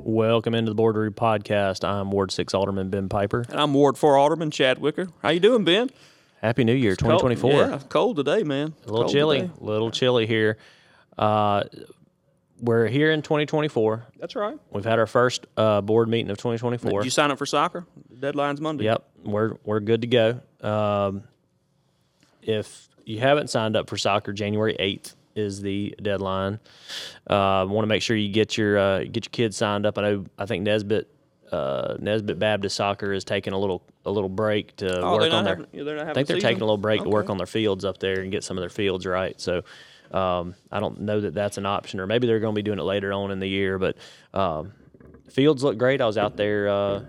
Welcome into the Boardroom Podcast. I'm Ward 6 Alderman Ben Piper. And I'm Ward 4 Alderman Chad Wicker. How you doing, Ben? Happy New Year, 2024. Cold, yeah, cold today, man. A little cold chilly. A little chilly here. We're here in 2024. That's right. We've had our first board meeting of 2024. Did you sign up for soccer? Deadline's Monday. Yep. We're good to go. If you haven't signed up for soccer, January 8th is the deadline. Want to make sure you get your kids signed up. I think Nesbit Baptist Soccer is taking a little break to work on their. I think they're taking a little break to work on their fields up there and get some of their fields right. So. I don't know that that's an option, or maybe they're going to be doing it later on in the year, but fields look great. I was out there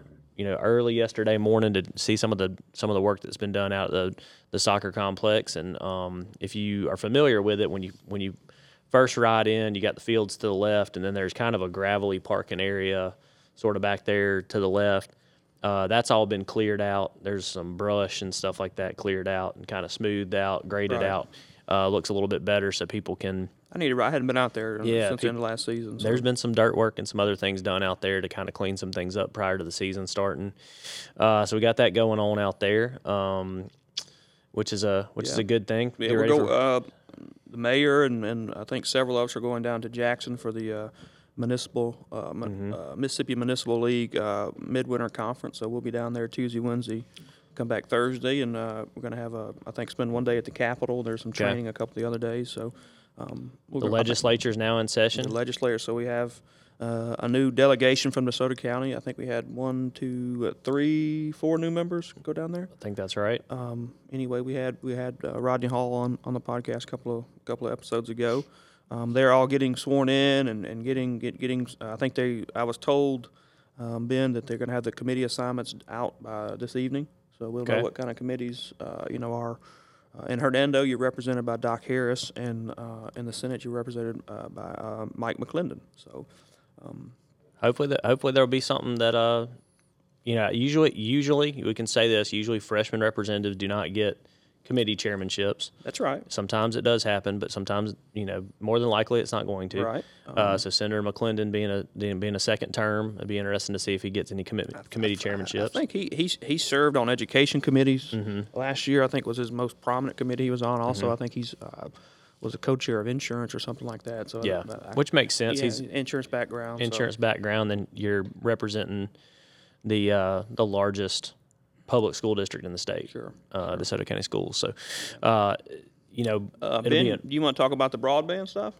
early yesterday morning to see some of the work that's been done out at the soccer complex, and if you are familiar with it, when you first ride in, you got the fields to the left, and then there's kind of a gravelly parking area sort of back there to the left. That's all been cleared out. There's some brush and stuff like that cleared out and kind of smoothed out, graded out. Looks a little bit better, so people can. I hadn't been out there since the end of last season. So. There's been some dirt work and some other things done out there to kind of clean some things up prior to the season starting. So we got that going on out there, which is a good thing. Yeah, the mayor and I think several of us are going down to Jackson for the Mississippi Municipal League midwinter conference. So we'll be down there Tuesday, Wednesday. Come back Thursday, and we're going to have spend one day at the Capitol. There's some training a couple of the other days. So the legislature is now in session. The legislature. So we have a new delegation from DeSoto County. I think we had 4 new members go down there. I think that's right. Anyway, we had Rodney Hall on the podcast a couple of episodes ago. They're all getting sworn in and getting. I think I was told, Ben, that they're going to have the committee assignments out by this evening. So we'll know what kind of committees, are. In Hernando, you're represented by Doc Harris, and in the Senate, you're represented by Mike McClendon. So hopefully there'll be something that, usually we can say this, usually freshman representatives do not get committee chairmanships. That's right. Sometimes it does happen, but sometimes, more than likely it's not going to. Right. So Senator McClendon being a second term, it'd be interesting to see if he gets any committee chairmanships. I think he served on education committees last year. I think was his most prominent committee he was on. Also, I think he's was a co-chair of insurance or something like that. So which makes sense. He's insurance background. Then you're representing the largest public school district in the state, DeSoto County Schools. So, Ben, you want to talk about the broadband stuff?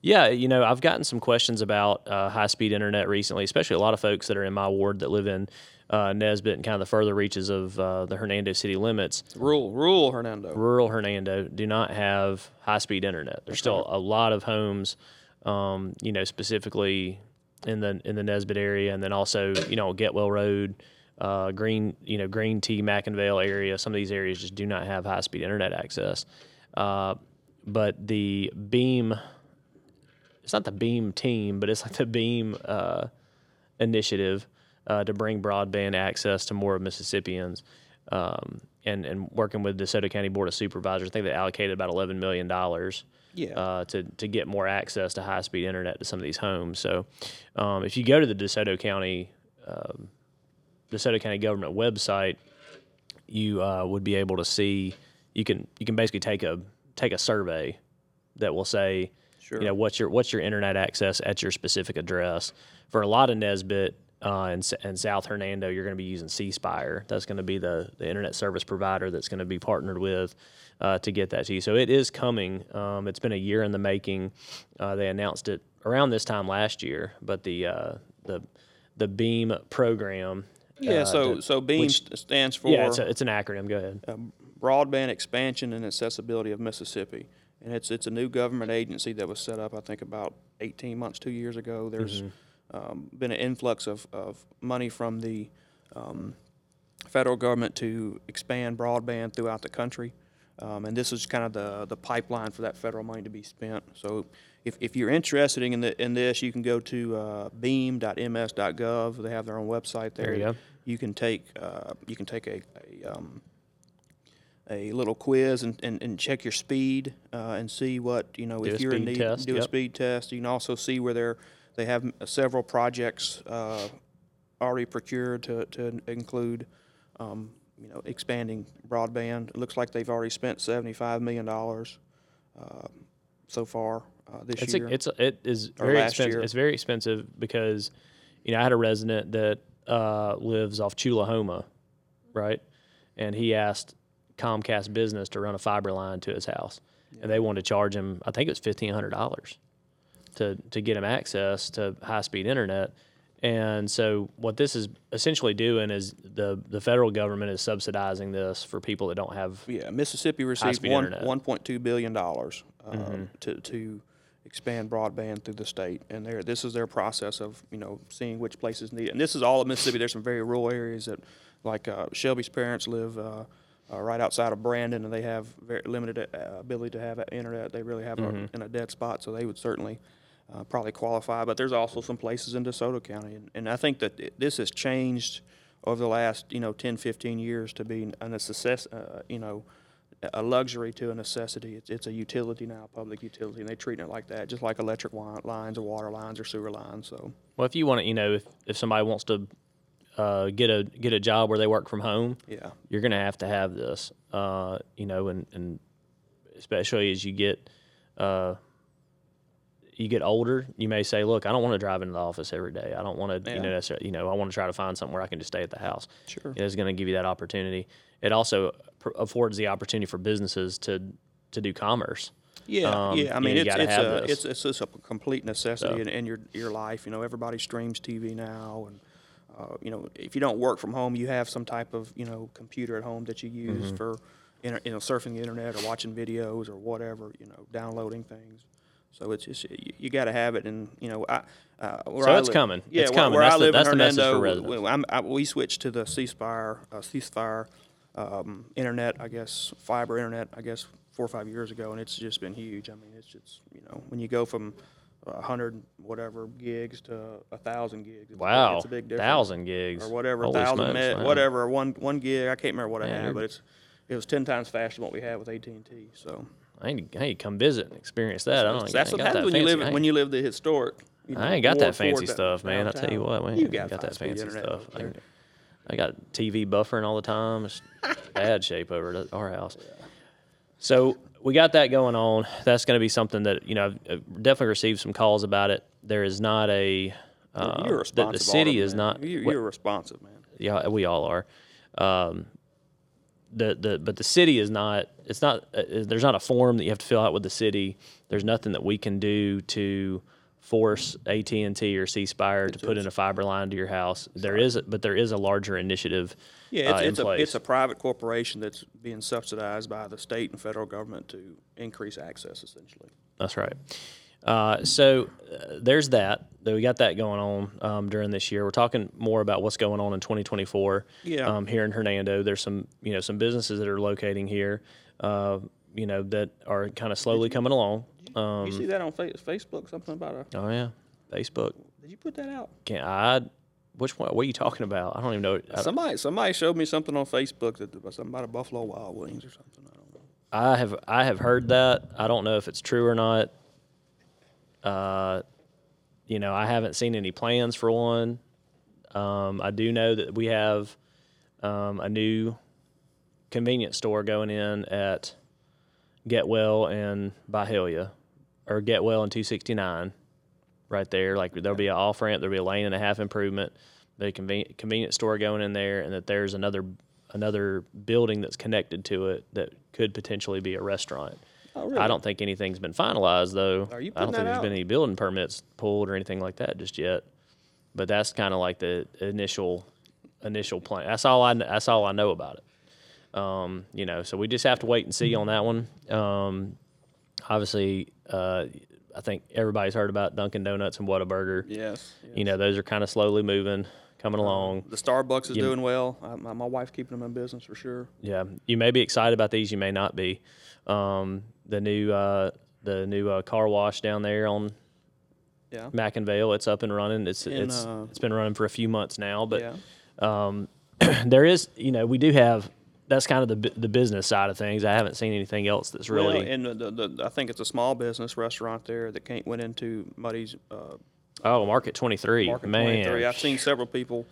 Yeah, I've gotten some questions about high-speed internet recently, especially a lot of folks that are in my ward that live in Nesbit and kind of the further reaches of the Hernando city limits. Rural Hernando. Rural Hernando do not have high-speed internet. There's still a lot of homes, specifically in the Nesbit area, and then also, Getwell Road, Green Tea, Mac and Vale area. Some of these areas just do not have high-speed internet access. But the BEAM, it's not the BEAM team, but it's like the BEAM initiative to bring broadband access to more of Mississippians. And working with the DeSoto County Board of Supervisors, I think they allocated about $11 million to get more access to high-speed internet to some of these homes. So if you go to the DeSoto County government website, you would be able to see. You can basically take a survey that will say, what's your internet access at your specific address. For a lot of Nesbit and South Hernando, you're going to be using C Spire. That's going to be the internet service provider that's going to be partnered with to get that to you. So it is coming. It's been a year in the making. They announced it around this time last year, but the BEAM program. Yeah, so BEAM stands for... Yeah, it's an acronym. Go ahead. Broadband Expansion and Accessibility of Mississippi. And it's a new government agency that was set up, I think, about 18 months, 2 years ago. There's been an influx of money from the federal government to expand broadband throughout the country. And this is kind of the pipeline for that federal money to be spent. So if you're interested in this, you can go to beam.ms.gov. They have their own website there. You can take a little quiz and check your speed and see what if you're in need. Do a speed test. You can also see where They have several projects already procured to include, you know, expanding broadband. It looks like they've already spent $75 million so far this year. It is very expensive. It's very expensive because, you know, I had a resident that lives off Chulahoma, right? And he asked Comcast Business to run a fiber line to his house. Yeah. And they wanted to charge him, I think it was $1,500 to get him access to high-speed internet. And so what this is essentially doing is the federal government is subsidizing this for people that don't have high-speed internet. Yeah, Mississippi received $1.2 billion to expand broadband through the state. And this is their process of, you know, seeing which places need it. And this is all of Mississippi. There's some very rural areas that, like Shelby's parents live right outside of Brandon, and they have very limited ability to have internet. They really have in a dead spot, so they would certainly probably qualify. But there's also some places in DeSoto County, and I think that this has changed over the last 10, 15 years to be a luxury to a necessity. It's a utility now, public utility, and they're treating it like that, just like electric lines or water lines or sewer lines. So, well, if you want to, if somebody wants to get a job where they work from home, yeah, you're going to have this, and especially as you get older, you may say, look, I don't want to drive into the office every day. I don't want to, I want to try to find something where I can just stay at the house. Sure. It's going to give you that opportunity. It also affords the opportunity for businesses to do commerce. Yeah, it's a complete necessity in your life. Everybody streams TV now, and if you don't work from home, you have some type of computer at home that you use for surfing the internet or watching videos or whatever, downloading things. So it's just you got to have it, and coming. Yeah, it's coming. Where I live in Hernando, we switched to the C Spire internet, fiber internet, 4 or 5 years ago, and it's just been huge. It's just when you go from 100 whatever gigs to 1,000 gigs. Wow, it's a big difference. 1,000 gigs or whatever, 1,000 whatever, one gig. I can't remember what I had, but it was 10 times faster than what we had with AT&T. So I need to come visit and experience that. That's what happens when you live the historic. I ain't got that fancy stuff, man. I tell you what, man, you got that fancy stuff. I got TV buffering all the time. It's bad shape over at our house. Yeah. So we got that going on. That's going to be something that, I've definitely received some calls about it. There is not a you're responsive. The city is not. You're responsive, man. Yeah, we all are. But the city is not. It's not. There's not a form that you have to fill out with the city. There's nothing that we can do to force AT&T or C Spire to put in a fiber line to your house. There is a larger initiative. Yeah, it's a private corporation that's being subsidized by the state and federal government to increase access, essentially. That's right. So there's that. We got that going on during this year. We're talking more about what's going on in 2024. Yeah. Here in Hernando, there's some some businesses that are locating here. That are kind of slowly coming along. You see that on Facebook, something about a... Oh, yeah, Facebook. Did you put that out? Which one? What are you talking about? I don't even know. Somebody showed me something on Facebook something about a Buffalo Wild Wings or something. I don't know. I have heard that. I don't know if it's true or not. I haven't seen any plans for one. I do know that we have a new convenience store going in at Getwell and Byhalia, or Getwell and 269, right there. Like, there'll be an off ramp, there'll be a lane and a half improvement, the convenience store going in there, and that there's another building that's connected to it that could potentially be a restaurant. Oh, really? I don't think anything's been finalized though. Are you putting that out? There's been any building permits pulled or anything like that just yet. But that's kind of like the initial plan. That's all I know about it. So we just have to wait and see on that one. I think everybody's heard about Dunkin' Donuts and Whataburger. Yes. Those are kind of slowly moving, coming along. The Starbucks is doing well. My wife's keeping them in business for sure. Yeah. You may be excited about these. You may not be. The new car wash down there on McIngvale, it's up and running. It's been running for a few months now, but there is, we do have. That's kind of the business side of things. I haven't seen anything else that's really. And I think it's a small business restaurant there that went into Muddy's Oh, Market 23. Market 23. I've seen several people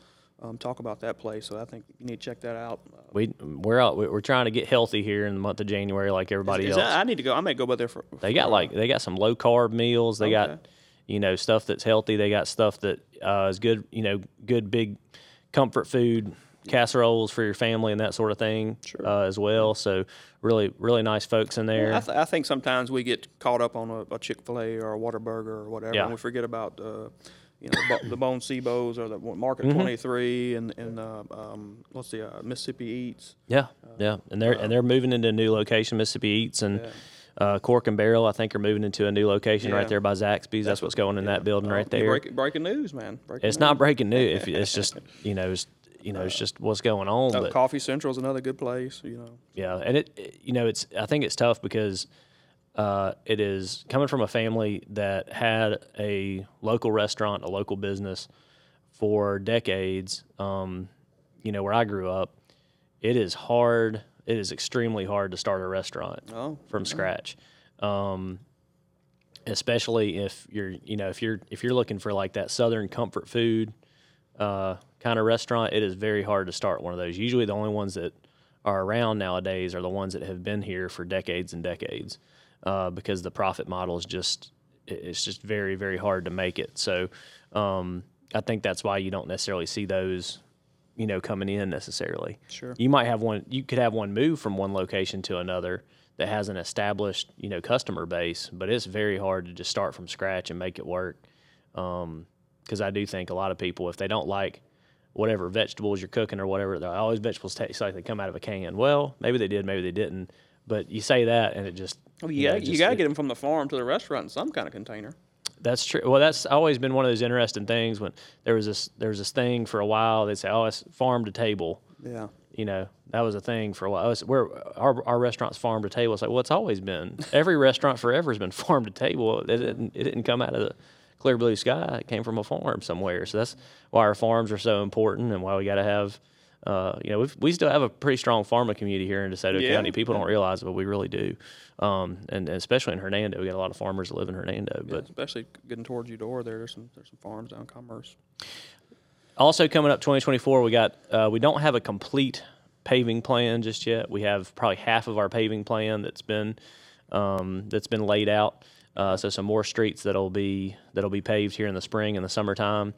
talk about that place, so I think you need to check that out. We're trying to get healthy here in the month of January, like everybody else. I need to go. I may go by there for. They got they got some low carb meals. They got stuff that's healthy. They got stuff that is good. Good big comfort food. Casseroles for your family and that sort of thing as well. So really, really nice folks in there. Yeah, I think sometimes we get caught up on a Chick-fil-A or a Whataburger or whatever, and we forget about the Bone Cebos or the Market 23 and what's the Mississippi Eats. And they're moving into a new location, Mississippi Eats, and Cork and Barrel, I think, are moving into a new location right there by Zaxby's. That's what's going in that building right there. Breaking news, man. It's not breaking news. It's just it's just what's going on. But Coffee Central is another good place, Yeah, and it's. I think it's tough because it is coming from a family that had a local restaurant, a local business for decades. Where I grew up, it is hard. It is extremely hard to start a restaurant from scratch, especially if you're looking for like that Southern comfort food. Kind of restaurant, it is very hard to start one of those. Usually the only ones that are around nowadays are the ones that have been here for decades and decades because the profit model is just very, very hard to make it. So I think that's why you don't necessarily see those, coming in necessarily. Sure. You might have one, you could have one move from one location to another that has an established, customer base, but it's very hard to just start from scratch and make it work. Because I do think a lot of people, if they don't like whatever vegetables you're cooking or whatever, they're always vegetables taste like they come out of a can. Well, maybe they did, maybe they didn't. But you say that, and it just you got to get them from the farm to the restaurant in some kind of container. That's true. Well, that's always been one of those interesting things. When there was this thing for a while, they'd say, "Oh, it's farm to table." Yeah. That was a thing for a while. Our restaurant's farm to table. It's like, well, it's always been. Every restaurant forever has been farm to table. It didn't come out of the clear blue sky. It came from a farm somewhere. So that's why our farms are so important and why we got to have, we still have a pretty strong farming community here in DeSoto County. People don't realize it, but we really do. And especially in Hernando, we got a lot of farmers that live in Hernando. But especially getting towards Eudora, there's some farms down in Commerce. Also coming up 2024, we got we don't have a complete paving plan just yet. We have probably half of our paving plan that's been laid out. So some more streets that'll be paved here in the spring and the summertime.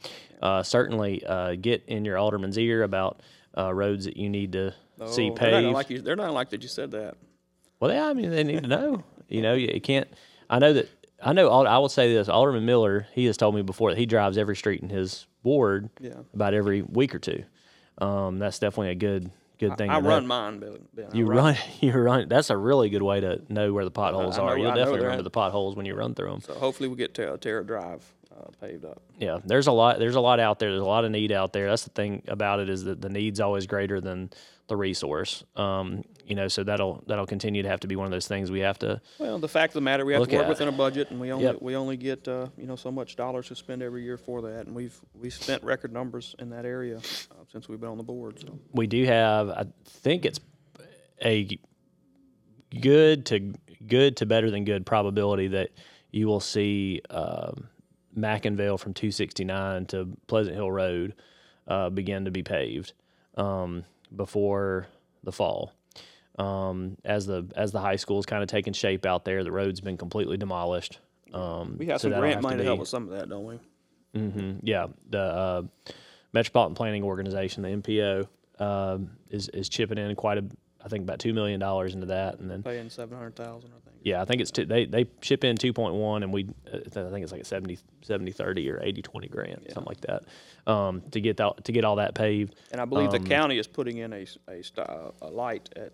Certainly, get in your alderman's ear about roads that you need to see paved. They're not like that you said that. Well, yeah, they need to know. You can't. I know. I will say this: Alderman Miller, he has told me before that he drives every street in his ward about every week or two. That's definitely a good thing. I run mine, Ben. You run. That's a really good way to know where the potholes are. You'll definitely remember the potholes when you run through them. So hopefully we get Terra Drive paved up. Yeah, there's a lot out there. There's a lot of need out there. That's the thing about it, is that the need's always greater than the resource. So that'll continue to have to be one of those things we have to. Well, the fact of the matter, we have to work within a budget, and we only get so much dollars to spend every year for that, and we've spent record numbers in that area since we've been on the board. So we do have, I think it's a good to better than good probability that you will see Mackinvale from 269 to Pleasant Hill Road begin to be paved before the fall. As the high school's kind of taking shape out there, the road's been completely demolished. We have some grant money to help with some of that, don't we? Mm-hmm. Yeah, the Metropolitan Planning Organization, the MPO, is chipping in quite a, I think about $2 million into that, and then paying $700,000. I think. Yeah, I think it's they chip in 2.1, and we I think it's like a 70/30 or 80/20 grant, something like that, to get all that paved. And I believe the county is putting in a light at.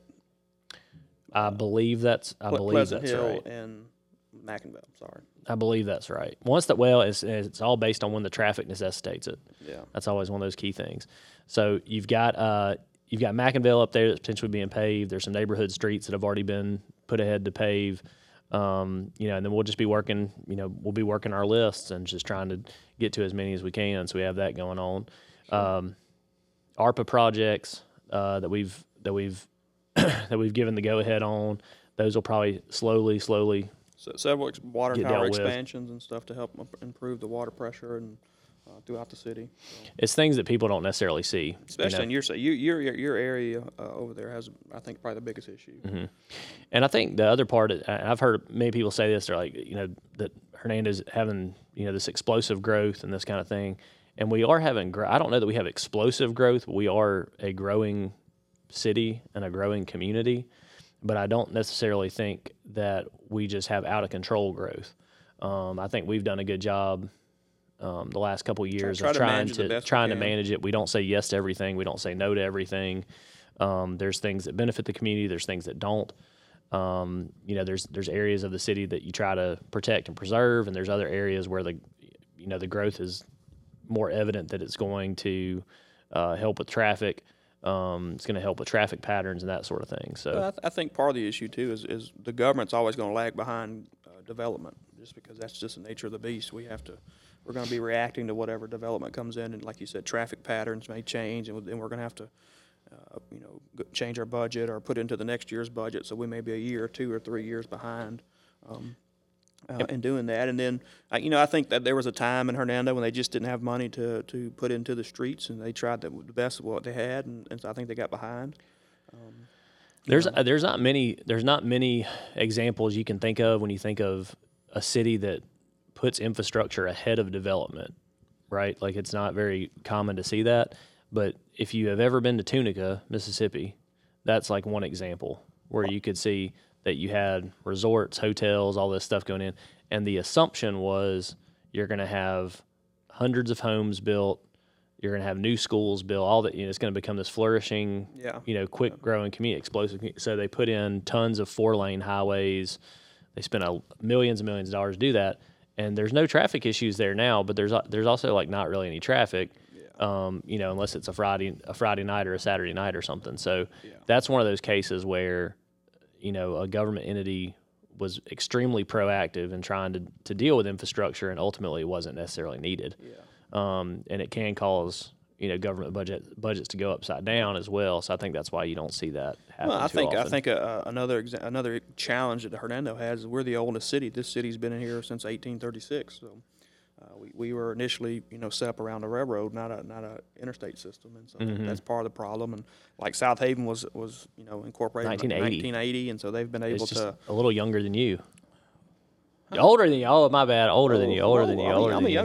I believe that's Pleasant Hill right. And McIngvale, sorry. I believe that's right. It's all based on when the traffic necessitates it. Yeah. That's always one of those key things. So you've got McIngvale up there that's potentially being paved. There's some neighborhood streets that have already been put ahead to pave. And then we'll just be working, we'll be working our lists and just trying to get to as many as we can. So we have that going on. Sure. ARPA projects that we've given the go ahead on, those will probably slowly So several water tower expansions and stuff to help improve the water pressure and throughout the city. So it's things that people don't necessarily see, especially in your area over there has, I think, probably the biggest issue. Mm-hmm. And I think the other part, I've heard many people say this, they're like, you know, that Hernando's having, you know, this explosive growth and this kind of thing. And we are having, I don't know that we have explosive growth, but we are a growing city and a growing community. But I don't necessarily think that we just have out-of-control growth. I think we've done a good job the last couple of years of trying to manage it. We don't say yes to everything. We don't say no to everything. There's things that benefit the community. There's things that don't. You know, there's areas of the city that you try to protect and preserve, and there's other areas where the, you know, the growth is more evident that it's going to help with traffic. It's going to help with traffic patterns and that sort of thing. So well, I think part of the issue too is the government's always going to lag behind development, just because that's just the nature of the beast. We're going to be reacting to whatever development comes in, and like you said, traffic patterns may change, and then we're going to have to, you know, change our budget or put into the next year's budget. So we may be a year, 2 or 3 years behind in doing that. And then, you know, I think that there was a time in Hernando when they just didn't have money to put into the streets, and they tried the best of what they had, and so I think they got behind. There's not many examples you can think of when you think of a city that puts infrastructure ahead of development, right? Like, it's not very common to see that. But if you have ever been to Tunica, Mississippi, that's like one example where you could see that you had resorts, hotels, all this stuff going in. And the assumption was you're going to have hundreds of homes built, you're going to have new schools built, all that, you know, it's going to become this flourishing, you know, quick-growing community, explosive community. So they put in tons of four-lane highways. They spent millions and millions of dollars to do that. And there's no traffic issues there now, but there's also like not really any traffic, you know, unless it's a Friday night or a Saturday night or something. So that's one of those cases where, you know, a government entity was extremely proactive in trying to deal with infrastructure, and ultimately it wasn't necessarily needed. And it can cause, you know, government budgets to go upside down as well. So I think that's why you don't see that happen often. I think another challenge that Hernando has is we're the oldest city. This city's been in here since 1836. So we were initially, you know, set up around a railroad, not a interstate system, and so that's part of the problem. And like South Haven was you know, incorporated 1980, and so they've been able to a little younger than you. Older than you. Oh, my bad. Older than you. You're older than me.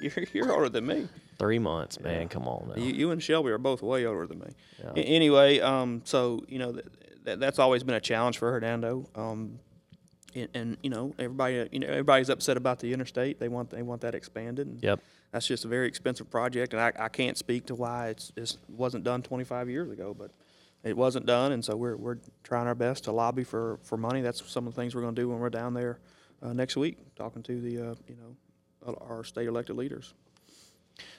You're older than me. 3 months, man. Yeah. Come on now. You and Shelby are both way older than me. Yeah. Anyway, so, you know, that's always been a challenge for Hernando. And you know, everybody's upset about the interstate. They want that expanded. And that's just a very expensive project, and I can't speak to why it wasn't done 25 years ago, but it wasn't done, and so we're trying our best to lobby for money. That's some of the things we're going to do when we're down there next week, talking to the you know, our state elected leaders.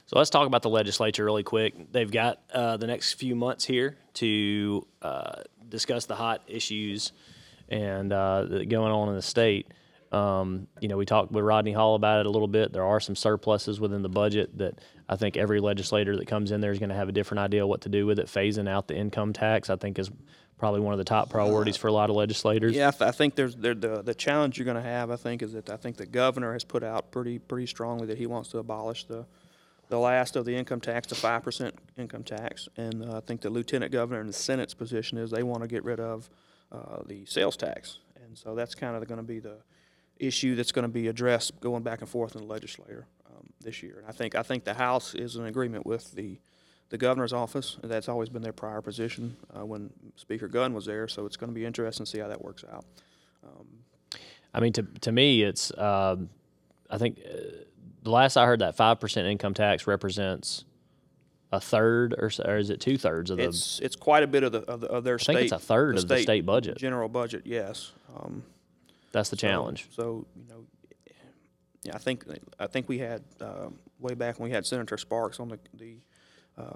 So let's talk about the legislature really quick. They've got the next few months here to discuss the hot issues and going on in the state. You know, we talked with Rodney Hall about it a little bit. There are some surpluses within the budget that I think every legislator that comes in there is going to have a different idea what to do with it. Phasing out the income tax, I think, is probably one of the top priorities for a lot of legislators. Yeah, I think the challenge you're going to have, I think, is that I think the governor has put out pretty strongly that he wants to abolish the last of the income tax, the 5% income tax. And I think the lieutenant governor and the Senate's position is they want to get rid of the sales tax. And so that's kind of going to be the issue that's going to be addressed going back and forth in the legislature this year. And I think the House is in agreement with the governor's office. That's always been their prior position when Speaker Gunn was there. So it's going to be interesting to see how that works out. I mean, to me, it's I think the last I heard, that 5% income tax represents a third, or is it 2/3 of the? It's quite a bit of their state. I think it's a third of the state budget. General budget, yes. That's the challenge. So you know, yeah, I think we had way back when we had Senator Sparks on the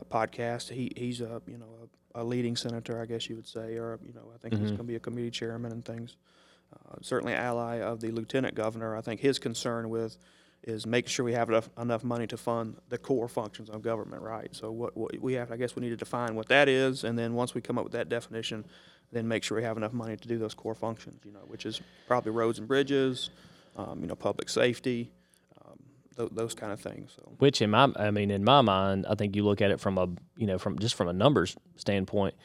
podcast. He's a, you know, a leading senator, I guess you would say, or, you know, I think he's going to be a committee chairman and things. Certainly ally of the lieutenant governor. I think his concern is make sure we have enough money to fund the core functions of government, right? So what we have, I guess we need to define what that is, and then once we come up with that definition, then make sure we have enough money to do those core functions, you know, which is probably roads and bridges, you know, public safety, those kind of things. So. Which in my, I mean, in my mind, I think you look at it from a, you know, from just from a numbers standpoint,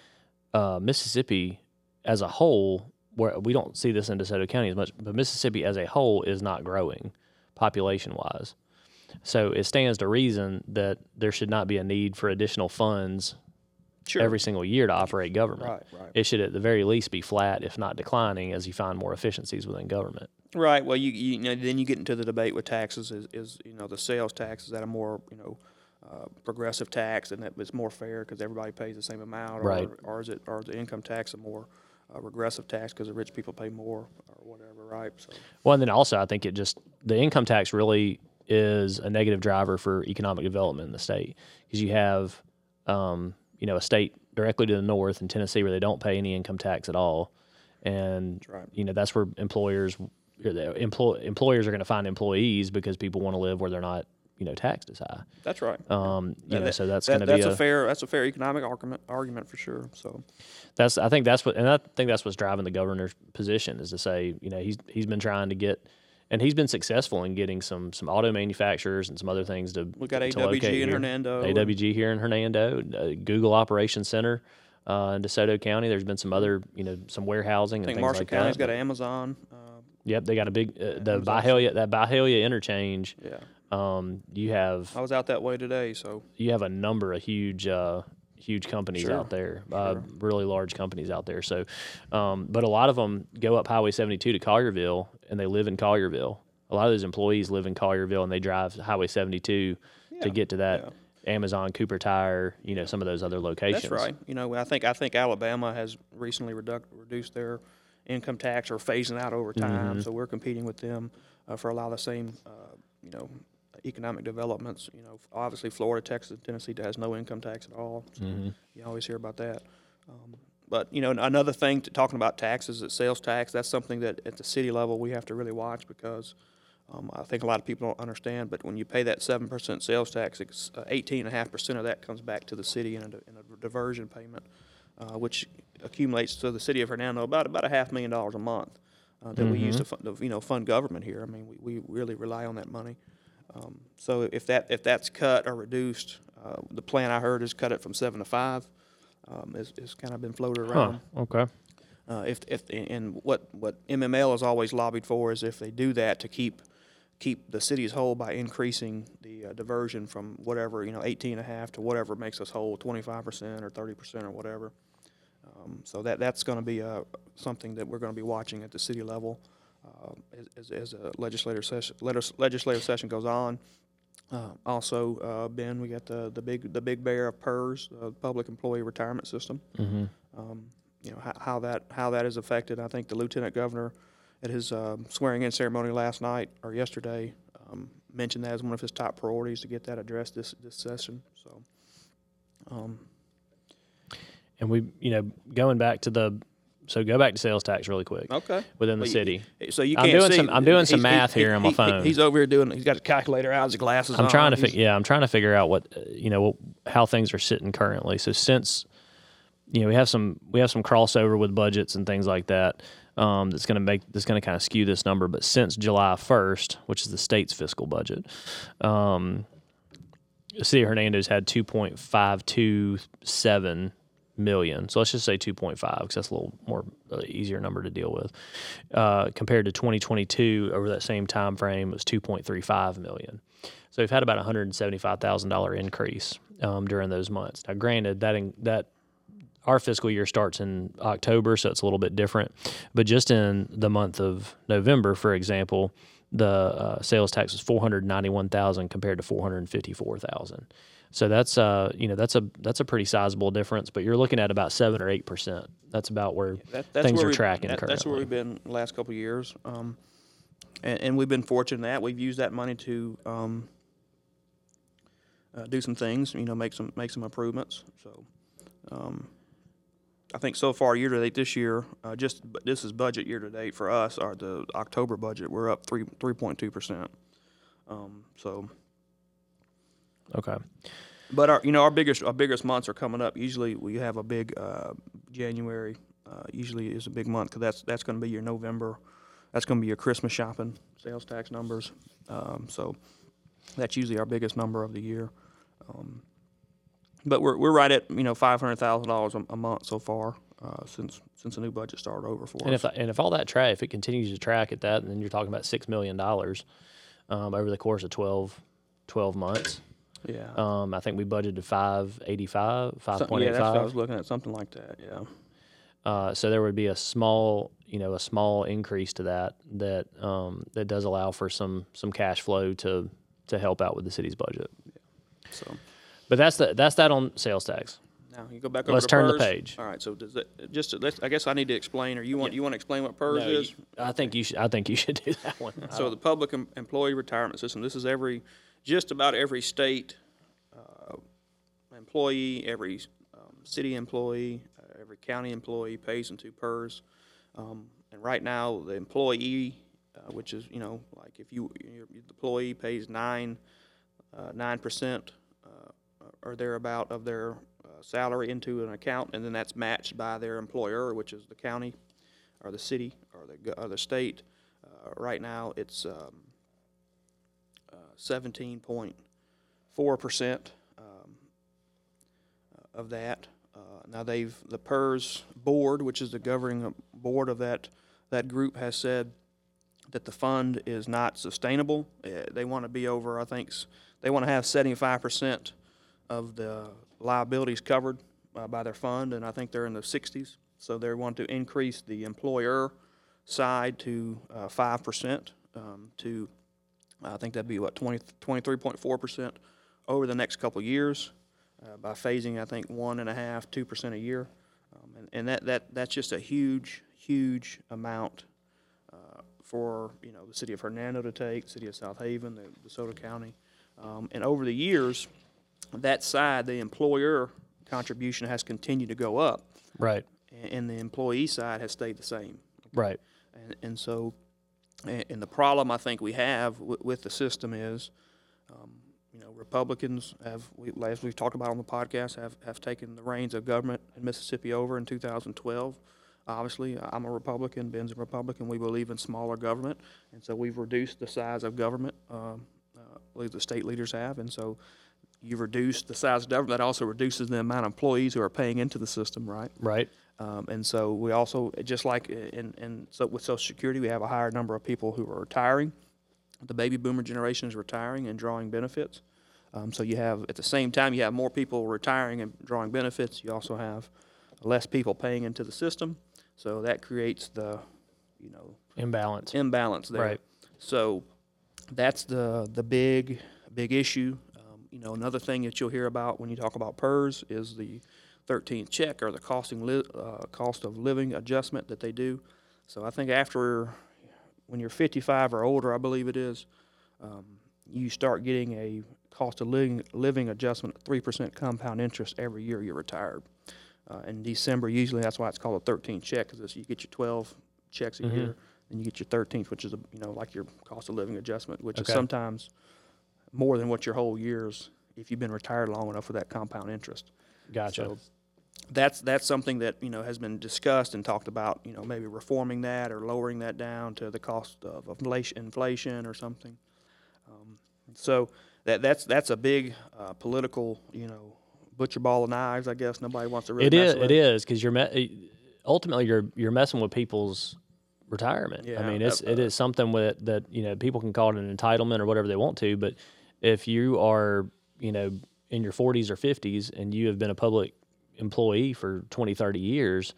Mississippi as a whole, where we don't see this in DeSoto County as much, but Mississippi as a whole is not growing population-wise. So it stands to reason that there should not be a need for additional funds every single year to operate government. Right. It should at the very least be flat, if not declining, as you find more efficiencies within government. Right. Well, you know, then you get into the debate with taxes is you know, the sales tax, is that a more, you know, progressive tax, and that it's more fair because everybody pays the same amount, or is the income tax a more regressive tax because the rich people pay more or whatever, right? So. Well, and then also I think the income tax really is a negative driver for economic development in the state, because you have, you know, a state directly to the north in Tennessee where they don't pay any income tax at all, and you know, that's where employers are going to find employees because people want to live where they're not, you know, taxed as high. That's right. So that's going to be a fair economic argument for sure. So I think that's what's driving the governor's position, is to say, you know, he's been trying to get, and he's been successful in getting some auto manufacturers and some other things to locate. We got AWG in Hernando. AWG here in Hernando, Google Operations Center in DeSoto County. There's been some other, you know, some warehousing and things like that. I think Marshall County's got Amazon. Yep, they got a big Byhalia interchange. Yeah. I was out that way today, so you have a number of huge companies out there, really large companies out there. So, but a lot of them go up Highway 72 to Collierville, and they live in Collierville. A lot of those employees live in Collierville, and they drive Highway 72 to get to that Amazon, Cooper Tire, you know, some of those other locations. That's right. You know, I think Alabama has recently reduced their income tax, or phasing out over time, so we're competing with them for a lot of the same, you know, economic developments. You know, obviously Florida, Texas, and Tennessee has no income tax at all. So you always hear about that. But, you know, another thing, talking about taxes, that sales tax, that's something that at the city level we have to really watch, because I think a lot of people don't understand, but when you pay that 7% sales tax, 18.5% of that comes back to the city in a diversion payment, which accumulates to the city of Hernando about $500,000 a month that we use to fund government here. I mean, we really rely on that money. So if that's cut or reduced, the plan I heard is cut it from 7 to 5. It's kind of been floated around. Huh, okay. What MML has always lobbied for is, if they do that, to keep the city's whole by increasing the diversion from whatever, you know, 18.5 to whatever makes us whole, 25% or 30% or whatever. So that's going to be something that we're going to be watching at the city level. As a legislative session goes on. Also, Ben, we got the big bear of PERS, the Public Employee Retirement System. You know how that is affected. I think the Lieutenant Governor at his swearing-in ceremony last night or yesterday mentioned that as one of his top priorities, to get that addressed this session. So, and we, you know, going back to the. So go back to sales tax really quick. Okay. Within the city. So you can't see. I'm doing some math here on my phone. He's over here doing. He's got a calculator out, his glasses on. I'm trying to figure out what, you know, how things are sitting currently. So since, you know, we have some crossover with budgets and things like that. That's going to kind of skew this number. But since July 1st, which is the state's fiscal budget, the city of Hernando's had $2.527 million. So let's just say 2.5, because that's a little more easier number to deal with. Compared to 2022, over that same time frame, it was 2.35 million. So we've had about $175,000 increase during those months. Now, granted, that our fiscal year starts in October, so it's a little bit different. But just in the month of November, for example, the sales tax was $491,000 compared to $454,000. So that's a pretty sizable difference, but you're looking at about 7 or 8%. That's about where things are tracking currently. That's where we've been the last couple of years, and we've been fortunate in that we've used that money to do some things, you know, make some improvements. So I think so far year to date this year, this is budget year to date for us, or the October budget, we're up 3.2%. So. Okay, but our biggest months are coming up. Usually we have a big January usually is a big month, because that's going to be your November, that's going to be your Christmas shopping, sales tax numbers. So that's usually our biggest number of the year. But we're right at $500,000 a month so far since the new budget started over for us. And if all that traffic continues to track at that, then you're talking about $6 million over the course of 12 months. Yeah. I think we budgeted 585, 5.85. Yeah, that's what I was looking at, something like that. Yeah. So there would be a small, a small increase to that does allow for some cash flow to help out with the city's budget. Yeah. So. But that's that on sales tax. Now you go back over. Let's turn the page. All right. So does that I guess I need to explain, or you want to explain what PERS is? I think you should do that one. So the public employee retirement system. This is just about every state employee, every city employee, every county employee pays into PERS. And right now the employee, which is like if your employee pays 9% or thereabout of their salary into an account, and then that's matched by their employer, which is the county or the city or the state. Right now it's 17.4% of that. Now the PERS board, which is the governing board of that group, has said that the fund is not sustainable. They want to be over, they want to have 75% of the liabilities covered by their fund, and I think they're in the 60s. So they want to increase the employer side to 5% to, I think that'd be 23.4% over the next couple years by phasing, 1.5%, 2% a year. And that's just a huge amount for, the city of Hernando to take, city of South Haven, the DeSoto County. And over the years, that side, the employer contribution has continued to go up. Right. And the employee side has stayed the same. Right. And so, and the problem I think we have with the system is, Republicans as we've talked about on the podcast, have taken the reins of government in Mississippi over in 2012. Obviously, I'm a Republican, Ben's a Republican. We believe in smaller government. And so we've reduced the size of government, I believe the state leaders have. And so you reduce the size of government. That also reduces the amount of employees who are paying into the system, right? Right. And so we also, just like so with Social Security, we have a higher number of people who are retiring. The baby boomer generation is retiring and drawing benefits. So you have, at the same time, you have more people retiring and drawing benefits. You also have less people paying into the system. So that creates the, imbalance there. Right. So that's the big issue. Another thing that you'll hear about when you talk about PERS is the 13th check or the cost of living adjustment that they do. So I think when you're 55 or older, I believe it is, you start getting a cost of living adjustment at 3% compound interest every year you're retired. In December, usually that's why it's called a 13th check, because you get your 12 checks a year, and you get your 13th, which is like your cost of living adjustment, which is sometimes more than what your whole year's if you've been retired long enough for that compound interest. Gotcha. So that's something that has been discussed and talked about. Maybe reforming that or lowering that down to the cost of inflation or something. So that's a big political butcher ball of knives. I guess nobody wants to really. It is because ultimately you're messing with people's retirement. Yeah, I mean it is something with that people can call it an entitlement or whatever they want to, but if you are, in your 40s or 50s and you have been a public employee for 20, 30 years,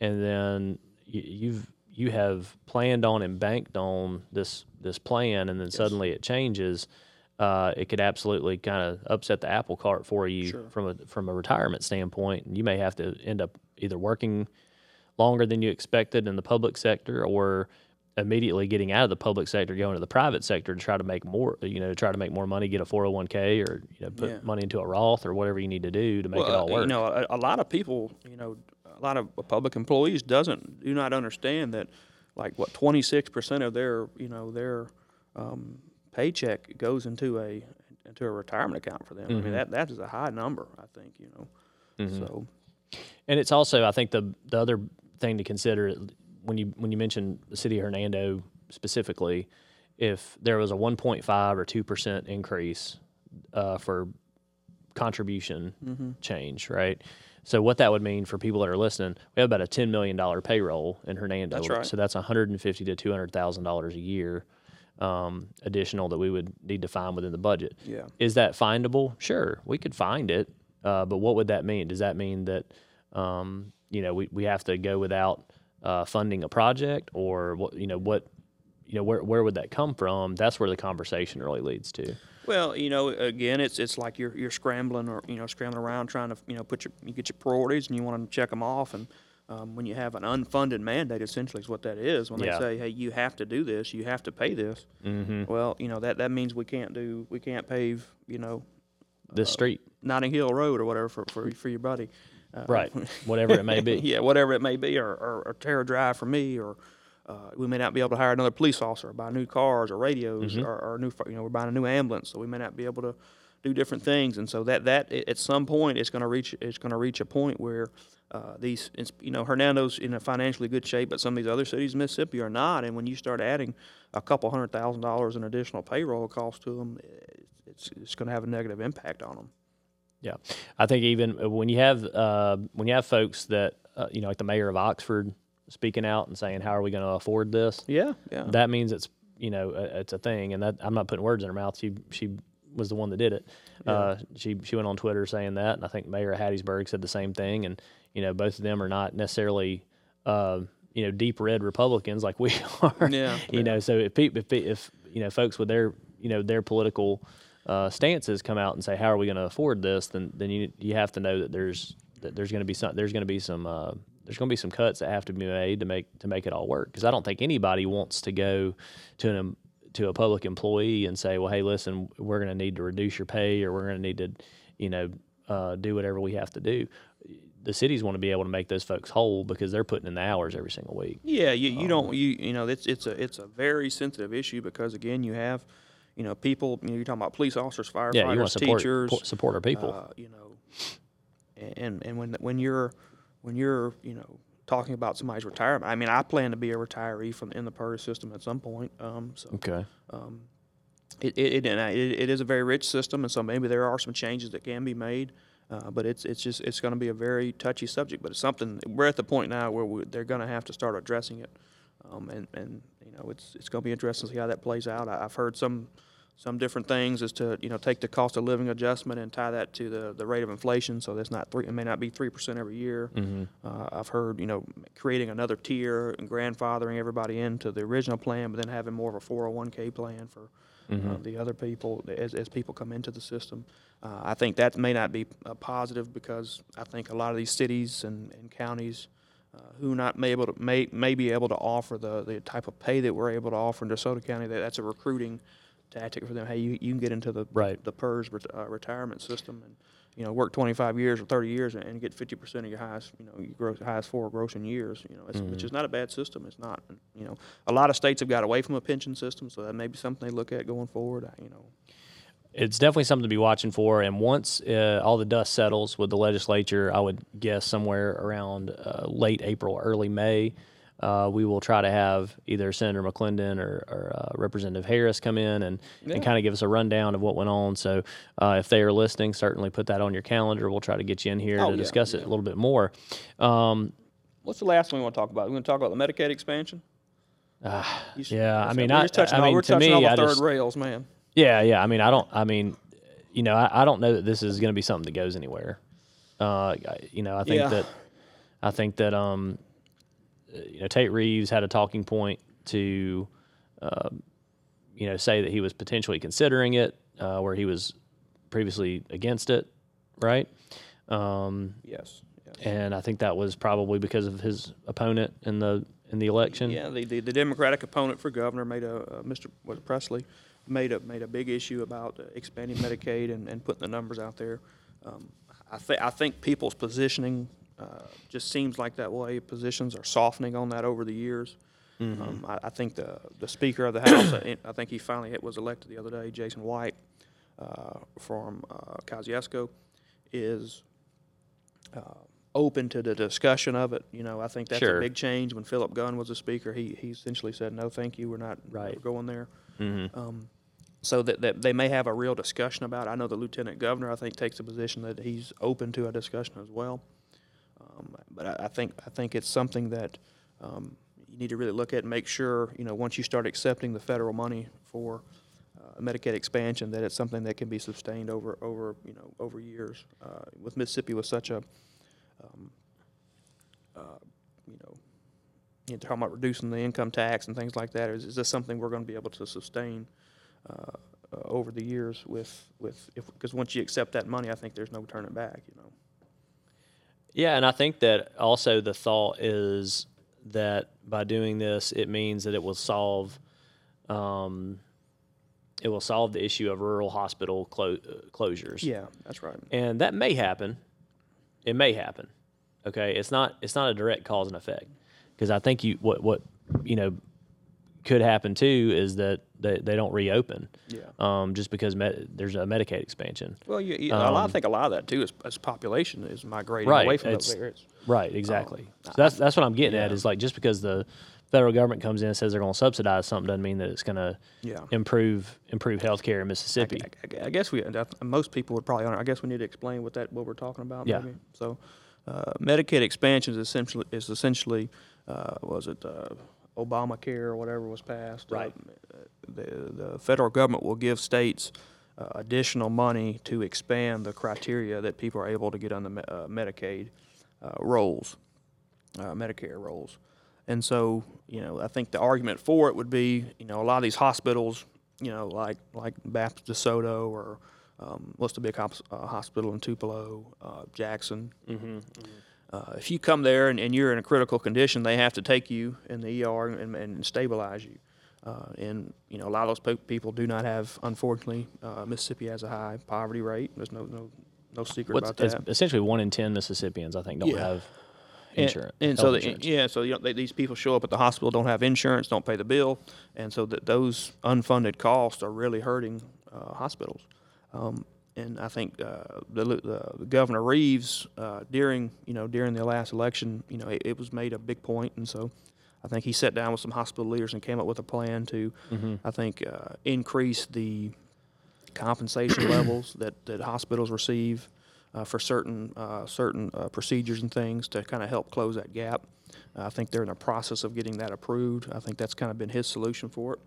and then you have planned on and banked on this plan, and then suddenly it changes, it could absolutely kind of upset the apple cart for you from a retirement standpoint. And you may have to end up either working longer than you expected in the public sector, or immediately getting out of the public sector, going to the private sector to try to make more money, get a 401k or put money into a Roth or whatever you need to do to make it all work. A lot of people, a lot of public employees do not understand that, 26% of their paycheck goes into a retirement account for them. Mm-hmm. I mean that is a high number, I think. Mm-hmm. So, and it's also I think the other thing to consider when you mention the city of Hernando specifically, if there was a 1.5 or 2% increase for contribution change, right? So what that would mean for people that are listening, we have about a $10 million payroll in Hernando. That's right. So that's $150,000 to $200,000 a year additional that we would need to find within the budget. Yeah. Is that findable? Sure, we could find it, but what would that mean? Does that mean that we have to go without funding a project, or where would that come from? That's where the conversation really leads to. Well, again, it's like you're scrambling or scrambling around trying to get your priorities and you want to check them off. And when you have an unfunded mandate, essentially is what that is. When they say, hey, you have to do this, you have to pay this. Mm-hmm. Well, that means we can't pave this street, Notting Hill Road or whatever for your buddy, right? Whatever it may be. Yeah, whatever it may be, or Terra Drive for me, or. We may not be able to hire another police officer, or buy new cars or radios, mm-hmm. or new. We're buying a new ambulance, so we may not be able to do different things. And so that at some point it's going to reach a point where Hernando's in a financially good shape, but some of these other cities in Mississippi are not. And when you start adding a couple $100,000 in additional payroll cost to them, it's going to have a negative impact on them. Yeah, I think even when you have folks that like the mayor of Oxford. Speaking out and saying, how are we going to afford this? Yeah. That means it's a thing. And that, I'm not putting words in her mouth. She was the one that did it. Yeah. She went on Twitter saying that. And I think Mayor Hattiesburg said the same thing. And, both of them are not necessarily, deep red Republicans like we are. Yeah. So if folks with their political stances come out and say, how are we going to afford this? Then you have to know that there's going to be some cuts that have to be made to make it all work, because I don't think anybody wants to go to a public employee and say, well, hey, listen, we're going to need to reduce your pay, or we're going to need to do whatever we have to do. The cities want to be able to make those folks whole because they're putting in the hours every single week. Yeah, it's a very sensitive issue, because again, you have people, you're talking about police officers, firefighters, you want to teachers, support our people. And when you're talking about somebody's retirement, I mean, I plan to be a retiree in the PERS system at some point. It is a very rich system, and so maybe there are some changes that can be made. But it's going to be a very touchy subject. But it's something we're at the point now where they're going to have to start addressing it, and it's going to be interesting to see how that plays out. I've heard some different things as to take the cost of living adjustment and tie that to the rate of inflation, so that's not it may not be 3% every year. Mm-hmm. I've heard creating another tier and grandfathering everybody into the original plan, but then having more of a 401k plan for the other people as people come into the system. I think that may not be a positive, because I think a lot of these cities and counties who may be able to offer the type of pay that we're able to offer in DeSoto County, that's a recruiting tactic for them. Hey, you can get into the PERS retirement system and work 25 years or 30 years and get 50% of your highest four grossing years. Which is not a bad system. It's not. A lot of states have got away from a pension system, so that may be something they look at going forward. It's definitely something to be watching for. And once all the dust settles with the legislature, I would guess somewhere around late April, early May. We will try to have either Senator McClendon or Representative Harris come in and kind of give us a rundown of what went on. So if they are listening, certainly put that on your calendar. We'll try to get you in here to discuss it a little bit more. What's the last one we want to talk about? We're going to talk about the Medicaid expansion? We're touching all the third rails, man. Yeah. I don't know that this is going to be something that goes anywhere. I think that Tate Reeves had a talking point to, say that he was potentially considering it, where he was previously against it, right? Yes. And I think that was probably because of his opponent in the election. Yeah, the Democratic opponent for governor made Mr. Presley made a big issue about expanding Medicaid and putting the numbers out there. I think people's positioning. Just seems like that way. Positions are softening on that over the years. Mm-hmm. I think the Speaker of the House, I think he finally was elected the other day, Jason White from Kosciuszko, is open to the discussion of it. You know, I think that's a big change. When Philip Gunn was the speaker, he essentially said, no, thank you, we're not going there. Mm-hmm. So that they may have a real discussion about it. I know the lieutenant governor, I think, takes the position that he's open to a discussion as well. But I think it's something that you need to really look at and make sure, you know, once you start accepting the federal money for Medicaid expansion, that it's something that can be sustained over years. With Mississippi, was such a you're talking about reducing the income tax and things like that. Is this something we're going to be able to sustain over the years? Because once you accept that money, I think there's no turning back. You know. Yeah, and I think that also the thought is that by doing this, it means that it will solve the issue of rural hospital closures. Yeah, that's right. And that may happen. It may happen. Okay, it's not a direct cause and effect, because I think what could happen too is that they don't reopen. Yeah. Just because there's a Medicaid expansion. Well, I think a lot of that too is population is migrating away from those areas. Right. Exactly. So that's what I'm getting at is, like, just because the federal government comes in and says they're going to subsidize something doesn't mean that it's going to improve healthcare in Mississippi. I guess most people would probably. I guess we need to explain what we're talking about. Yeah. Maybe. So Medicaid expansion is essentially Obamacare or whatever was passed. Right. The federal government will give states additional money to expand the criteria that people are able to get on the Medicaid rolls, Medicare rolls. And so, you know, I think the argument for it would be, you know, a lot of these hospitals, you know, like Baptist DeSoto or what's the big hospital in Tupelo, Jackson. Mm-hmm. Mm-hmm. If you come there and you're in a critical condition, they have to take you in the ER and stabilize you. And, you know, a lot of those people do not have, unfortunately, Mississippi has a high poverty rate. There's no secret about that. It's essentially 1 in 10 Mississippians, I think, don't have insurance. And so, these people show up at the hospital, don't have insurance, don't pay the bill, and so those unfunded costs are really hurting hospitals. And I think the Governor Reeves, during the last election, you know, it was made a big point, and so I think he sat down with some hospital leaders and came up with a plan to, I think, increase the compensation levels that hospitals receive for certain procedures and things to kind of help close that gap. I think they're in the process of getting that approved. I think that's kind of been his solution for it.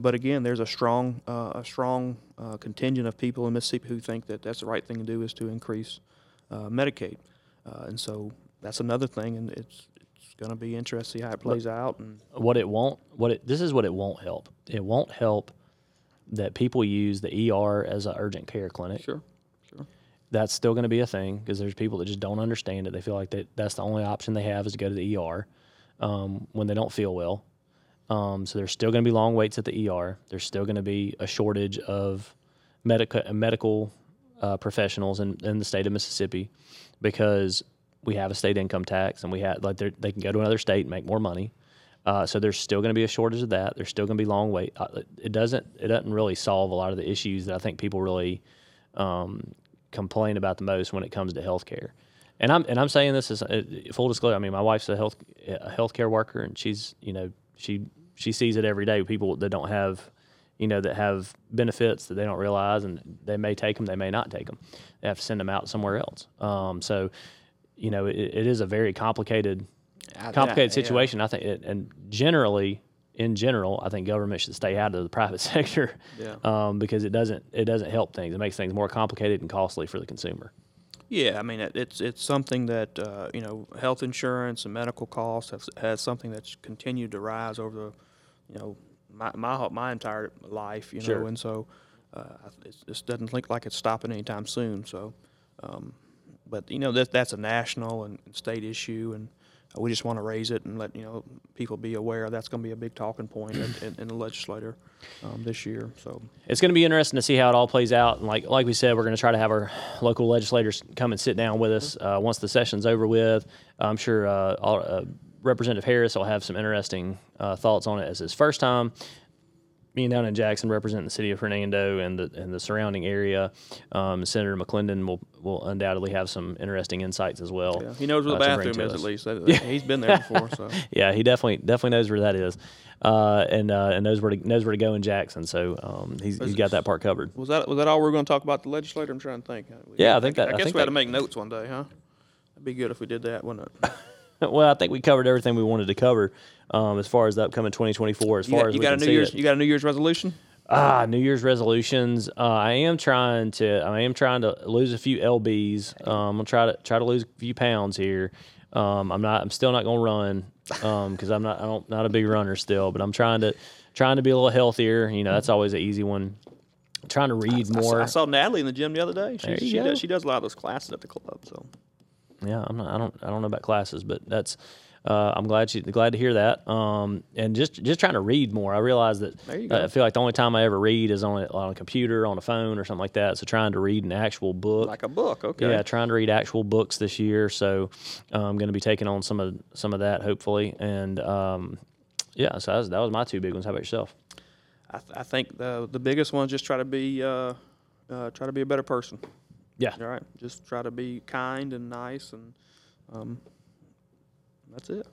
But again, there's a strong contingent of people in Mississippi who think that that's the right thing to do, is to increase Medicaid, and so that's another thing, and it's going to be interesting to see how it plays out. And this is what it won't help. It won't help that people use the ER as an urgent care clinic. Sure. That's still going to be a thing, because there's people that just don't understand it. They feel like that's the only option they have is to go to the ER when they don't feel well. So there's still going to be long waits at the ER. There's still going to be a shortage of medical professionals in the state of Mississippi, because we have a state income tax, and we have they can go to another state and make more money. So there's still going to be a shortage of that. There's still going to be long wait. It doesn't really solve a lot of the issues that I think people really complain about the most when it comes to healthcare. And I'm saying this as full disclosure. I mean, my wife's a healthcare worker, and she's, you know. She sees it every day. People that don't have, you know, that have benefits that they don't realize, and they may take them, they may not take them. They have to send them out somewhere else. So, you know, it is a very complicated situation. Yeah. I think, I think government should stay out of the private sector, because it doesn't help things. It makes things more complicated and costly for the consumer. Yeah, I mean, it's something that, you know, health insurance and medical costs has something that's continued to rise over the, you know, my entire life, you know, and so it doesn't look like it's stopping anytime soon. So, but, you know, that's a national and state issue, and we just want to raise it and let, you know, people be aware. That's going to be a big talking point in the legislature this year. So it's going to be interesting to see how it all plays out. And like we said, we're going to try to have our local legislators come and sit down with us once the session's over with. I'm sure Representative Harris will have some interesting thoughts on it as his first time. being down in Jackson representing the city of Hernando and the surrounding area, Senator McClendon will undoubtedly have some interesting insights as well. Yeah, he knows where the bathroom is, at least. He's been there before. So. Yeah, he definitely knows where that is, and knows where to go in Jackson. So he's got that part covered. Was that all we were going to talk about the legislature? I'm trying to think. I guess we had to make notes one day, huh? That'd be good if we did that, wouldn't it? Well, I think we covered everything we wanted to cover as far as the upcoming 2024. You got a New Year's resolution? New Year's resolutions. I am trying to lose a few lbs. I'm gonna try to lose a few pounds here. I'm still not gonna run because I'm not a big runner still. But I'm trying to be a little healthier. You know, that's always an easy one. I'm trying to read more. I saw Natalie in the gym the other day. She does a lot of those classes at the club. So. Yeah, I don't know about classes, but that's. I'm glad to hear that. And just trying to read more. I realize that I feel like the only time I ever read is on a computer, on a phone, or something like that. So trying to read an actual book, like a book. Okay. Yeah, trying to read actual books this year. So I'm going to be taking on some of that hopefully. And so that was my two big ones. How about yourself? I think the biggest one is just try to be a better person. Yeah. All right. Just try to be kind and nice, and that's it.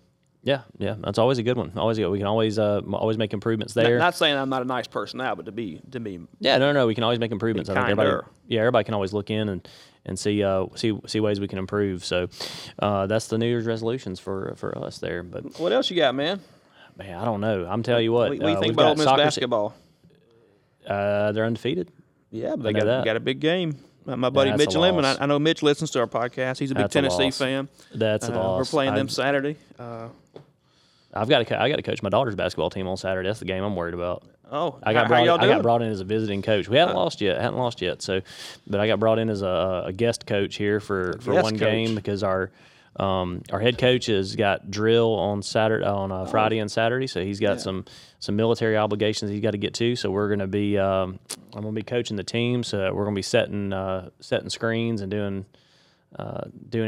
Yeah. Yeah. That's always a good one. We can always make improvements there. Not saying I'm not a nice person now, but to be. Yeah. No. We can always make improvements. I think everybody can always look in and see ways we can improve. So that's the New Year's resolutions for us there. But what else you got, man? Man, I don't know. I'm telling you what. What do you think about Ole Miss basketball? They're undefeated. Yeah, but they got a big game. My buddy Mitch Lemon, I know Mitch listens to our podcast. He's a big Tennessee fan. That's a loss. We're playing them Saturday. I got to coach my daughter's basketball team on Saturday. That's the game I'm worried about. Oh, I got brought in as a visiting coach. We hadn't lost yet. So, but I got brought in as a guest coach here for one game because our head coach has got drill on Saturday, Friday and Saturday, so he's got some military obligations he's got to get to. So we're going to be, I'm going to be coaching the team. So we're going to be setting screens and doing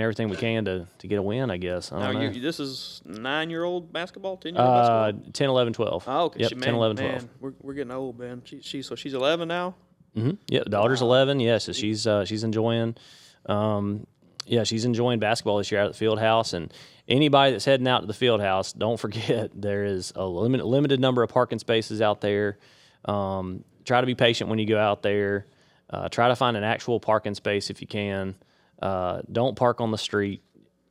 everything we can to get a win, I guess. I don't know. This is 9-year-old basketball, 10-year-old basketball? 10, 11, 12. Oh, okay. Yep, 10, 11, 12. Man, we're getting old, man. She's 11 now? Mm-hmm. Yeah, daughter's 11. Yeah, so she's enjoying she's enjoying basketball this year out at the field house. And anybody that's heading out to the field house, don't forget there is a limited number of parking spaces out there. Try to be patient when you go out there. Try to find an actual parking space if you can. Don't park on the street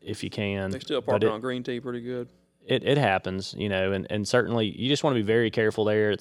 if you can. They still park on Green Tea pretty good. It happens, you know, and certainly you just want to be very careful there.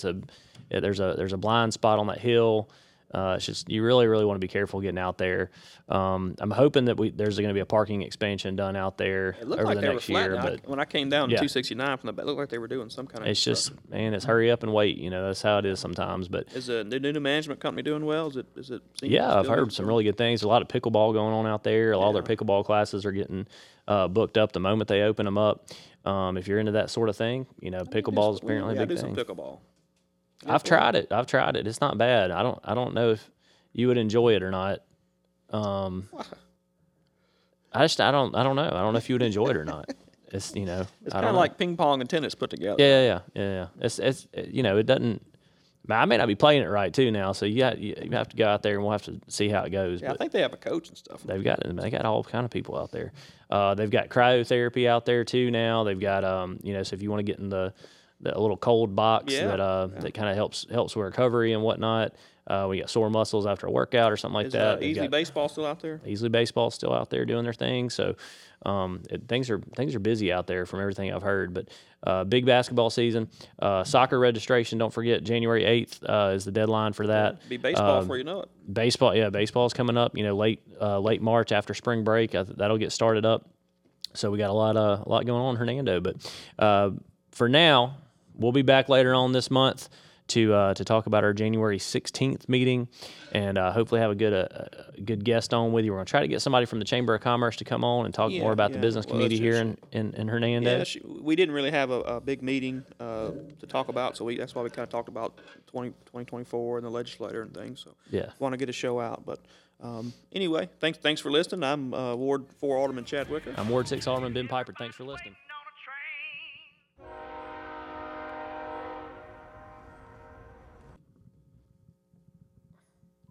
There's a blind spot on that hill. It's just you really, really want to be careful getting out there. I'm hoping that there's going to be a parking expansion done out there over the next year. But when I came down to 269 from the back, it looked like they were doing some kind of. It's just it's hurry up and wait. You know that's how it is sometimes. But is the new management company doing well? Is it? Yeah, I've heard some really good things. A lot of pickleball going on out there. A lot of their pickleball classes are getting booked up the moment they open them up. If you're into that sort of thing, pickleball is apparently a big thing. Some pickleball. I've tried it. It's not bad. I don't know if you would enjoy it or not. I don't know. I don't know if you would enjoy it or not. It's it's kind of like ping pong and tennis put together. Yeah. It's it doesn't. I may not be playing it right too now, so you have to go out there and we'll have to see how it goes. Yeah, I think they have a coach and stuff. They got all kind of people out there. They've got cryotherapy out there too now. They've got so if you want to get in the little cold box that kind of helps with recovery and whatnot. We got sore muscles after a workout or something like that. Easily baseball still out there? Easily baseball still out there doing their thing. So things are busy out there from everything I've heard. But big basketball season. Soccer registration, don't forget, January 8th is the deadline for that. It'll be baseball before you know it. Baseball's coming up. Late March after spring break, that'll get started up. So we got a lot going on in Hernando. But for now. We'll be back later on this month to talk about our January 16th meeting, and hopefully have a good guest on with you. We're going to try to get somebody from the Chamber of Commerce to come on and talk more about the business community here in Hernando. Yeah, we didn't really have a big meeting to talk about, so that's why we kind of talked about 2024 and the legislature and things. So want to get a show out. But anyway, thanks for listening. I'm Ward 4 Alderman Chad Wicker. I'm Ward 6 Alderman Ben Piper. Thanks for listening.